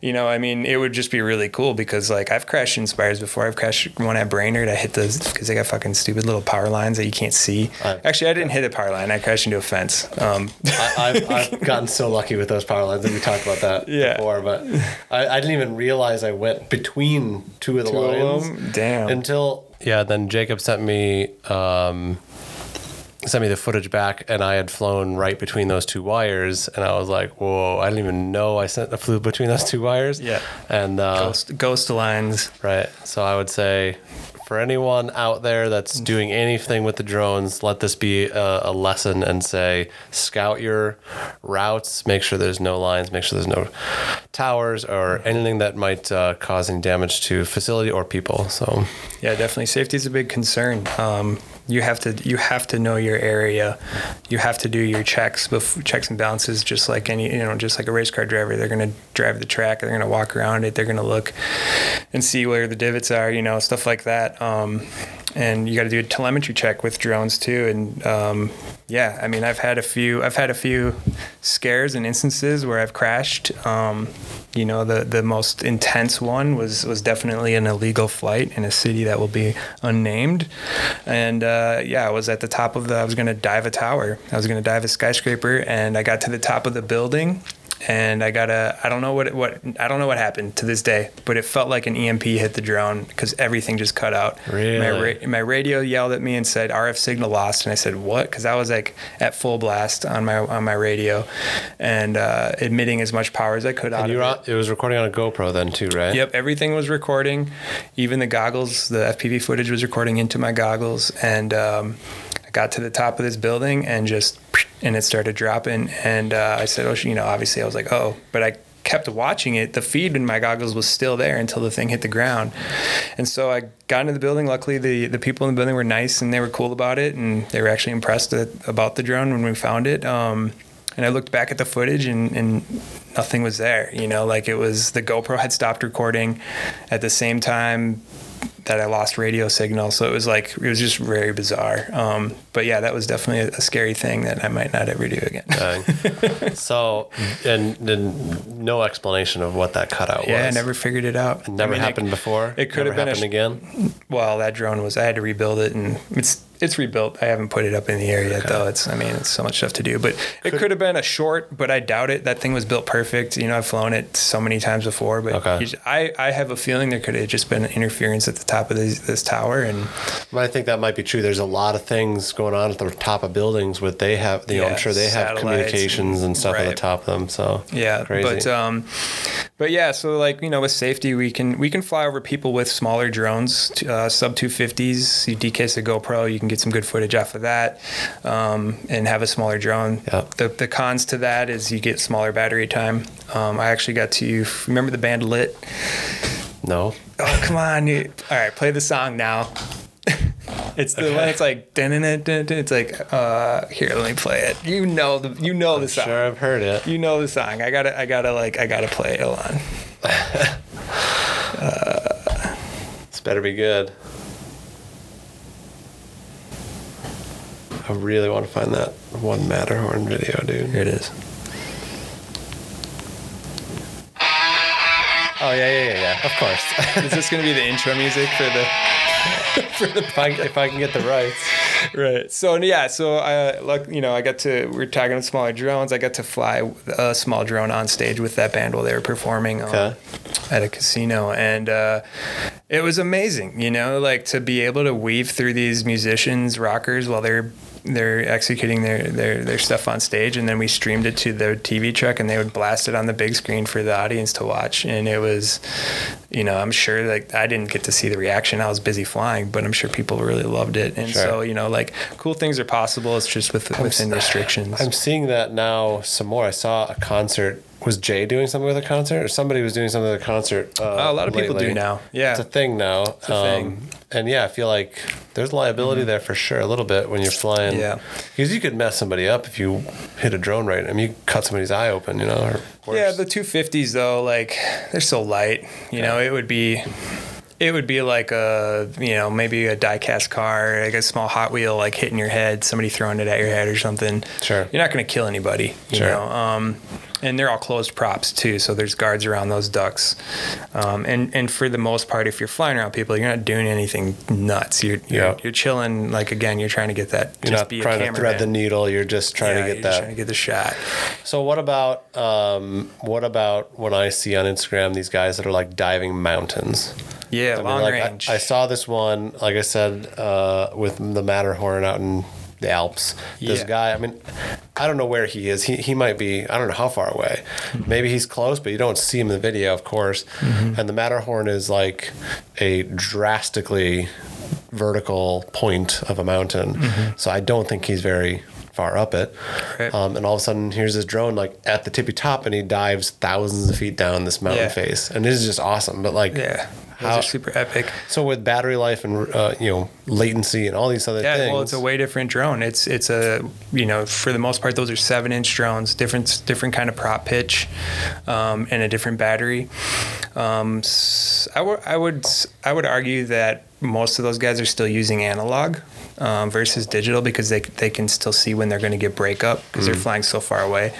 you know, I mean, it would just be really cool, because like I've crashed Inspires before. I've crashed one at Brainerd. I hit those because they got fucking stupid little power lines that you can't see. Actually, I didn't hit a power line. I crashed into a fence. I've gotten so lucky with those power lines, and we talked about that before, but I didn't even realize I went between two of the lines. Damn. Until... Yeah, then Jacob sent me the footage back, and I had flown right between those two wires, and I was like, whoa, I didn't even know I flew between those two wires. Yeah. And ghost lines. Right. So I would say for anyone out there that's doing anything with the drones, let this be a lesson, and say, scout your routes, make sure there's no lines, make sure there's no towers or anything that might cause any damage to facility or people. So yeah, definitely safety is a big concern. You have to know your area. You have to do your checks and balances, just like just like a race car driver. They're going to drive the track. They're going to walk around it. They're going to look and see where the divots are, you know, stuff like that. And you got to do a telemetry check with drones too. And I mean, I've had a few scares and instances where I've crashed. You know, the most intense one was definitely an illegal flight in a city that will be unnamed. And I was at the top of I was going to dive a tower. I was going to dive a skyscraper, and I got to the top of the building. And I got I don't know what happened to this day, but it felt like an EMP hit the drone, because everything just cut out. Really? My radio yelled at me and said RF signal lost, and I said what? Because I was like at full blast on my radio, and emitting as much power as I could out of it. It was recording on a GoPro then too, right? Yep, everything was recording, even the goggles. The FPV footage was recording into my goggles, and I got to the top of this building and just. And it started dropping, and I said, oh, you know, obviously I was like, oh, but I kept watching it. The feed in my goggles was still there until the thing hit the ground. And so I got into the building. Luckily, the people in the building were nice, and they were cool about it, and they were actually impressed about the drone when we found it. And I looked back at the footage, and nothing was there. You know, like it was the GoPro had stopped recording at the same time that I lost radio signal. So it was just very bizarre. But yeah, that was definitely a scary thing that I might not ever do again. So, and then no explanation of what that cutout was. Yeah, I never figured it out. Happened before? It could have been again? Well, that drone I had to rebuild it, and it's rebuilt. I haven't put it up in the air yet, though. It's so much stuff to do, but it could have been a short, but I doubt it. That thing was built perfect. You know, I've flown it so many times before, but I have a feeling there could have just been interference at the top of this tower. And I think that might be true. There's a lot of things going on at the top of buildings with they have, you know, I'm sure they have communications and stuff at the top of them. So yeah, crazy. But But yeah, so like, you know, with safety, we can fly over people with smaller drones, sub 250s. You decase the GoPro, you can get some good footage off of that, and have a smaller drone. Yep. The cons to that is you get smaller battery time. I actually got to, remember the band Lit? No. Oh, come on, dude. All right, play the song now. It's the one. It's like dun-dun-dun-dun. It's like here. Let me play it. You know the song. Sure, I've heard it. You know the song. I gotta play it, Elon. This better be good. I really want to find that one Matterhorn video, dude. Here it is. Oh yeah. Of course. Is this gonna be the intro music for the? If I can get the rights. Right. We're talking about smaller drones. I got to fly a small drone on stage with that band while they were performing at a casino. And it was amazing, you know, like to be able to weave through these musicians, rockers, while they're executing their stuff on stage, and then we streamed it to their TV truck, and they would blast it on the big screen for the audience to watch. And it was, you know, I'm sure, like, I didn't get to see the reaction. I was busy flying, but I'm sure people really loved it. And sure. So, you know, like, cool things are possible. It's just within restrictions. I'm seeing that now some more. I saw a concert. Was Jay doing something with a concert, or somebody was doing something with a concert? A lot of people do now. Yeah, it's a thing now. It's a thing. And yeah, I feel like there's liability there for sure, a little bit when you're flying. Yeah, because you could mess somebody up if you hit a drone right. I mean, you cut somebody's eye open, you know. Or yeah, the 250s though, like they're so light. You know, it would be like a, you know, maybe a die-cast car, like a small Hot Wheel, like hitting your head, somebody throwing it at your head or something. Sure, you're not going to kill anybody. You know. And they're all closed props too, so there's guards around those ducks. And for the most part, if you're flying around people, you're not doing anything nuts. You're chilling. Like again, you're trying to get that. You're just not be trying to thread the needle. You're just trying to get that. Just trying to get the shot. So what about when I see on Instagram these guys that are like diving mountains? Yeah, range. I saw this one, like I said, with the Matterhorn out in the Alps. This guy, I mean, I don't know where he is. He might be, I don't know how far away. Mm-hmm. Maybe he's close, but you don't see him in the video, of course. Mm-hmm. And the Matterhorn is like a drastically vertical point of a mountain. Mm-hmm. So I don't think he's very far up it. Right. And all of a sudden, here's his drone like at the tippy top, and he dives thousands of feet down this mountain face. And this is just awesome. But like... Yeah. Those are super epic. So with battery life and you know, latency and all these other things. Yeah, well, it's a way different drone. It's a, you know, for the most part, those are 7-inch drones, different kind of prop pitch, and a different battery. I would argue that most of those guys are still using analog versus digital, because they can still see when they're going to get breakup, because they're flying so far away.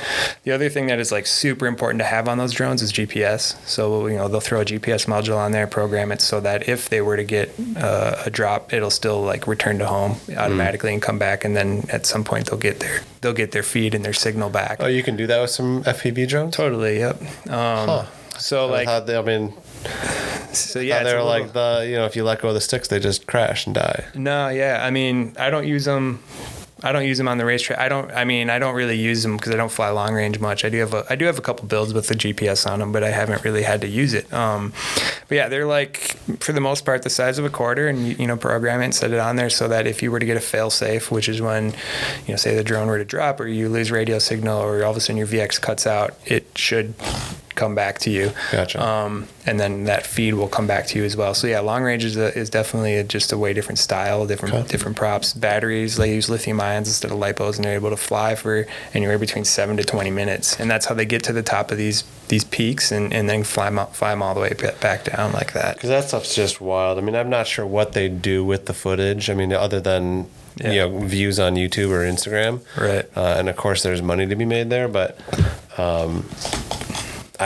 The other thing that is like super important to have on those drones is GPS. So, you know, they'll throw a GPS module on there, program it so that if they were to get a drop, it'll still like return to home automatically and come back. And then at some point they'll get their feed and their signal back. Oh, you can do that with some FPV drones? Totally. Yep. So like, they're like the, you know, if you let go of the sticks, they just crash and die. No. Yeah. I mean, I don't use them on the racetrack. I don't really use them because I don't fly long range much. I do have a couple builds with the GPS on them, but I haven't really had to use it. But yeah, they're like, for the most part, the size of a quarter, and you know, program it and set it on there so that if you were to get a fail safe, which is when, you know, say the drone were to drop, or you lose radio signal, or all of a sudden your VX cuts out, it should come back to you. Gotcha. And then that feed will come back to you as well. So yeah, long range is definitely just a way different style, different props, batteries. They use lithium ions instead of lipos, and they're able to fly for anywhere between 7 to 20 minutes. And that's how they get to the top of these peaks and then fly them all the way back down like that. Because that stuff's just wild. I mean, I'm not sure what they do with the footage. I mean, other than... Yeah. You know, views on YouTube or Instagram. Right. And of course there's money to be made there, but I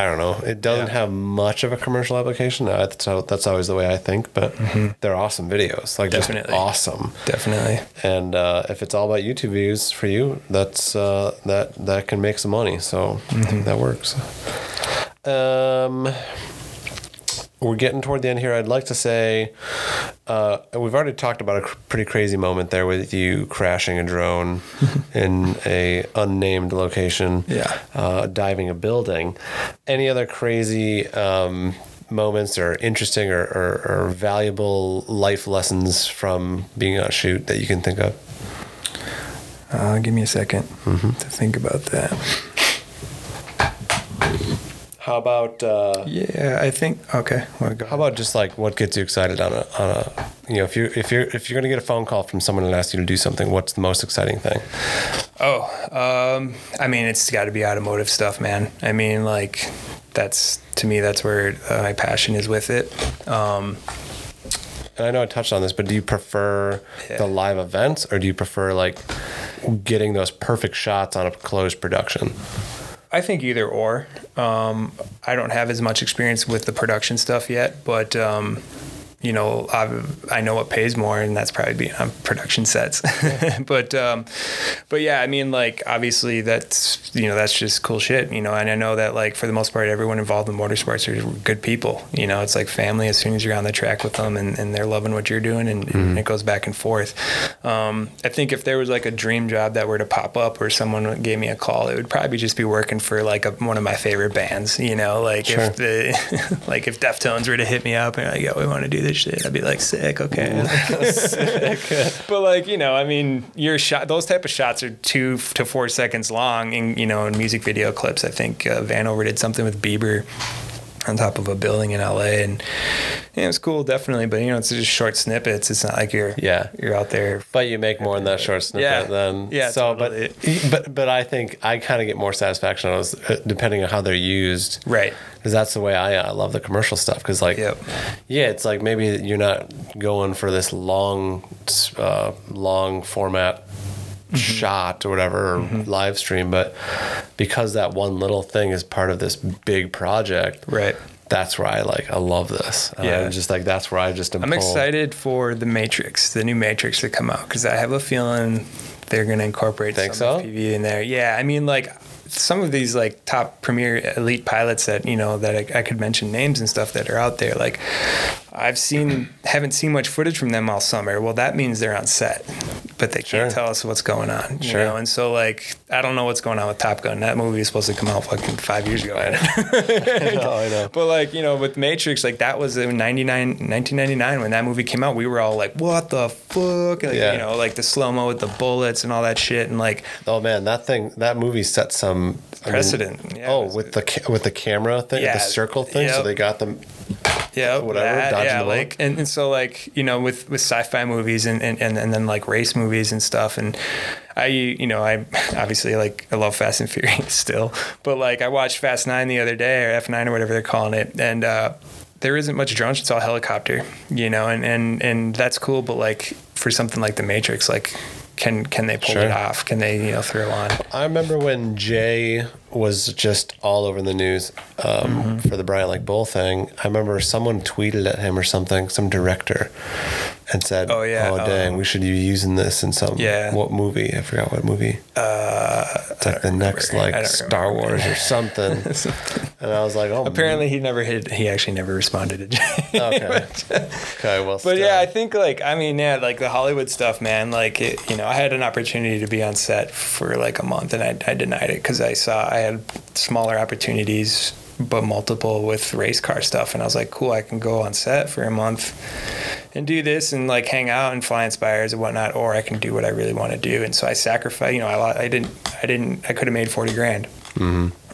don't know. It doesn't have much of a commercial application. That's always the way I think, but they're awesome videos. Like, definitely. Just awesome. Definitely. And if it's all about YouTube views for you, that's that can make some money. So I think that works. We're getting toward the end here. I'd like to say And we've already talked about a pretty crazy moment there with you crashing a drone in a unnamed location, diving a building. Any other crazy moments or interesting or valuable life lessons from being on a shoot that you can think of? Give me a second to think about that. How about? How about just like what gets you excited on a if you're gonna get a phone call from someone and ask you to do something, what's the most exciting thing? Oh, I mean, it's got to be automotive stuff, man. I mean, like that's where my passion is with it. And I know I touched on this, but do you prefer the live events or do you prefer like getting those perfect shots on a closed production? I think either or. I don't have as much experience with the production stuff yet, but I know what pays more, and that's probably being on production sets. But yeah, I mean, like obviously that's just cool shit, and I know that like for the most part, everyone involved in motorsports are good people. It's like family as soon as you're on the track with them, and they're loving what you're doing, and it goes back and forth. I think if there was like a dream job that were to pop up or someone gave me a call, it would probably just be working for like one of my favorite bands. If the like if Deftones were to hit me up and like, yeah, we want to do this shit, I'd be like, sick, okay. Sick. But like, I mean, your shot, those type of shots are 2 to 4 seconds long, and in music video clips, I think Vanover did something with Bieber on top of a building in LA, and it was cool, definitely. But it's just short snippets. It's not like you're out there, but you make more in that short snippet than so. Totally. But I think I kind of get more satisfaction on those, depending on how they're used, right? Because that's the way I love the commercial stuff. Because like it's like maybe you're not going for this long format. Shot or whatever or live stream, but because that one little thing is part of this big project, right? That's where I love this. Just like that's where I'm excited for the new Matrix to come out, because I have a feeling they're going to incorporate FPV in there. I mean, like some of these like top premier elite pilots that that I could mention names and stuff that are out there, like haven't seen much footage from them all summer. Well, that means they're on set, but they can't tell us what's going on. And so like I don't know what's going on with Top Gun. That movie is supposed to come out fucking 5 years ago. I know. But like with Matrix, like that was in 1999 when that movie came out. We were all like, what the fuck? Like, like the slow mo with the bullets and all that shit. And like, oh man, that movie set some precedent. With the camera thing, the circle thing. So they got them. And so like with sci-fi movies and then like race movies and stuff, and I obviously like I love Fast and Furious still, but like I watched Fast 9 the other day, or F9 or whatever they're calling it, and there isn't much drone, it's all helicopter, and that's cool, but like for something like the Matrix, like Can they pull it off? Can they, throw on? I remember when Jay was just all over the news for the Bryant Lake Bowl thing. I remember someone tweeted at him or something, some director, and said, we should be using this in some what movie? I forgot what movie. It's like the next Star Wars or something. And I was like, oh. Apparently he actually never responded to Jay. Okay. Well. But yeah, I think like like the Hollywood stuff, man. Like it, I had an opportunity to be on set for like a month, and I denied it because I had smaller opportunities, but multiple with race car stuff. And I was like, cool, I can go on set for a month and do this and like hang out and fly Inspires and whatnot, or I can do what I really want to do. And so I sacrificed, I could have made $40,000,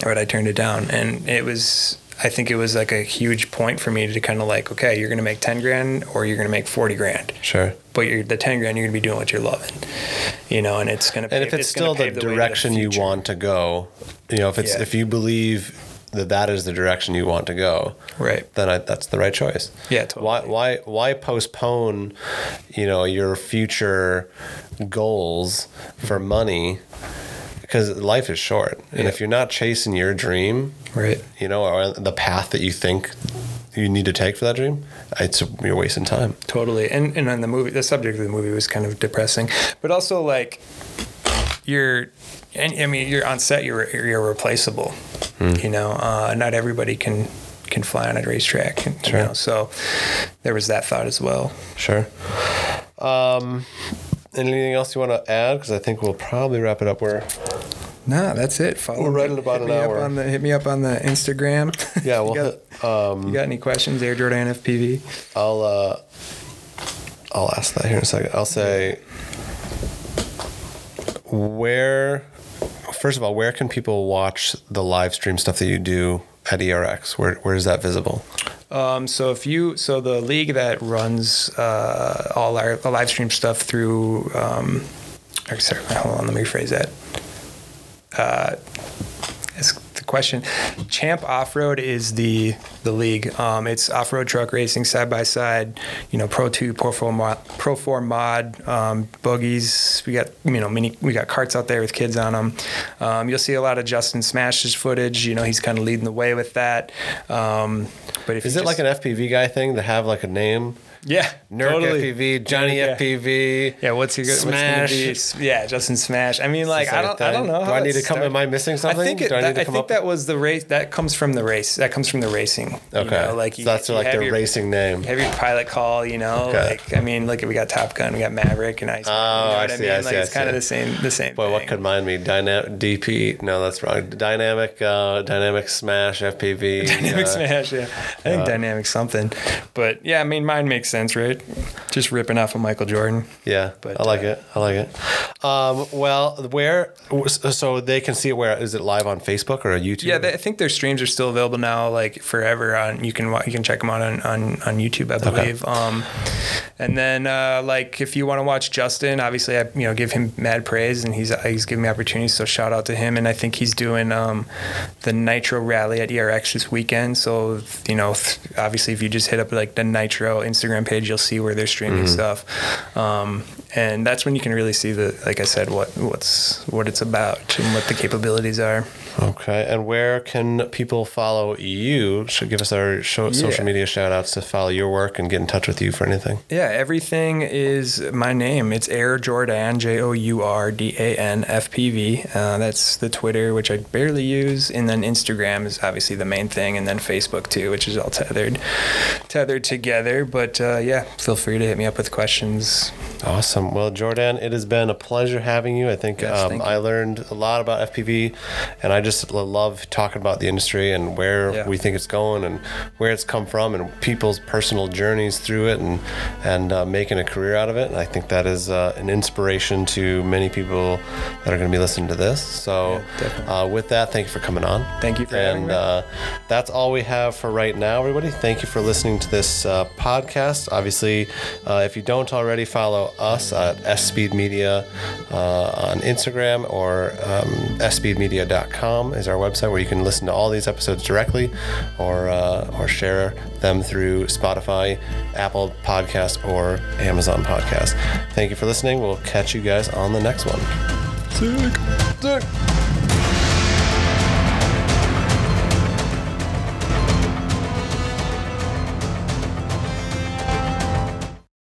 but I turned it down. And I think it was like a huge point for me to kind of like, okay, you're going to make $10,000 or you're going to make $40,000. Sure. But the $10,000, you're going to be doing what you're loving, and it's going to pay. And if it's still the direction you want to go, if you believe that is the direction you want to go, right? Then that's the right choice. Yeah, totally. Why postpone, your future goals for money? Because life is short, and if you're not chasing your dream, right? Or the path that you think you need to take for that dream, you're wasting time. Totally. And on the movie, the subject of the movie was kind of depressing, but also like you're on set, you're irreplaceable. Not everybody can can fly on a racetrack. And, sure. You know, so there was that thought as well. Sure. Anything else you want to add? Because I think we'll probably wrap it up where... No, that's it. Follow. We're right at about an hour. Hit me up on the Instagram. Yeah, well, you got any questions? Air Jordan FPV. I'll ask that here in a second. I'll say, first of all, where can people watch the live stream stuff that you do at ERX? Where is that visible? So the league that runs all our live stream stuff through. Sorry, hold on. Let me rephrase that. It's the question. Champ Offroad is the league. It's off-road truck racing, side by side, you know, Pro 2, Pro 4 mod, buggies. We got, you know, we got carts out there with kids on them. You'll see a lot of Justin Smash's footage. You know, he's kind of leading the way with that. But if is it just, like an FPV guy thing to have like a name? Yeah, Nurk totally. FPV, Johnny FPV. Yeah, what's your good Smash? What's be, yeah, Justin Smash. I mean, like I don't know. Do I need to come? Am I missing something? I think that was the race. That comes from the race. That comes from the racing. Okay, you know, like so that's like their racing name. Have your pilot call. You know, okay. Like I mean, look, we got Top Gun, we got Maverick, and Ice. Oh, you know I see. I mean? Like, it's kind of the same. Boy, thing. What could mine be? DP? No, that's wrong. Dynamic Smash FPV. Dynamic Smash. Yeah, I think Dynamic something. But yeah, I mean, mine makes sense, right? Just ripping off of Michael Jordan. Yeah, but I like it. Where? So they can see it. Where is it? Live on Facebook or YouTube? Yeah, I think their streams are still available now, like forever. You can check them out on YouTube, I believe. Okay. And then like if you want to watch Justin, obviously I give him mad praise and he's giving me opportunities. So shout out to him. And I think he's doing the Nitro Rally at ERX this weekend. So obviously if you just hit up like the Nitro Instagram page, you'll see where they're streaming stuff. And that's when you can really see like I said, what it's about and what the capabilities are. Okay. And where can people follow you? Should give us our social media shout outs to follow your work and get in touch with you for anything. Yeah. Everything is my name. It's Air Jordan, JOURDAN FPV. That's the Twitter, which I barely use. And then Instagram is obviously the main thing. And then Facebook too, which is all tethered together. But yeah, feel free to hit me up with questions. Awesome. Well, Jordan, it has been a pleasure having you. I think I learned a lot about FPV, and I just love talking about the industry and where we think it's going and where it's come from and people's personal journeys through it and making a career out of it. And I think that is an inspiration to many people that are going to be listening to this. So with that, thank you for coming on. Thank you for having me. That's all we have for right now, everybody. Thank you for listening to this podcast. Obviously, if you don't already, follow us at SSpeed Media on Instagram or sspeedmedia.com is our website where you can listen to all these episodes directly or share them through Spotify, Apple Podcasts, or Amazon Podcasts. Thank you for listening. We'll catch you guys on the next one. Sick.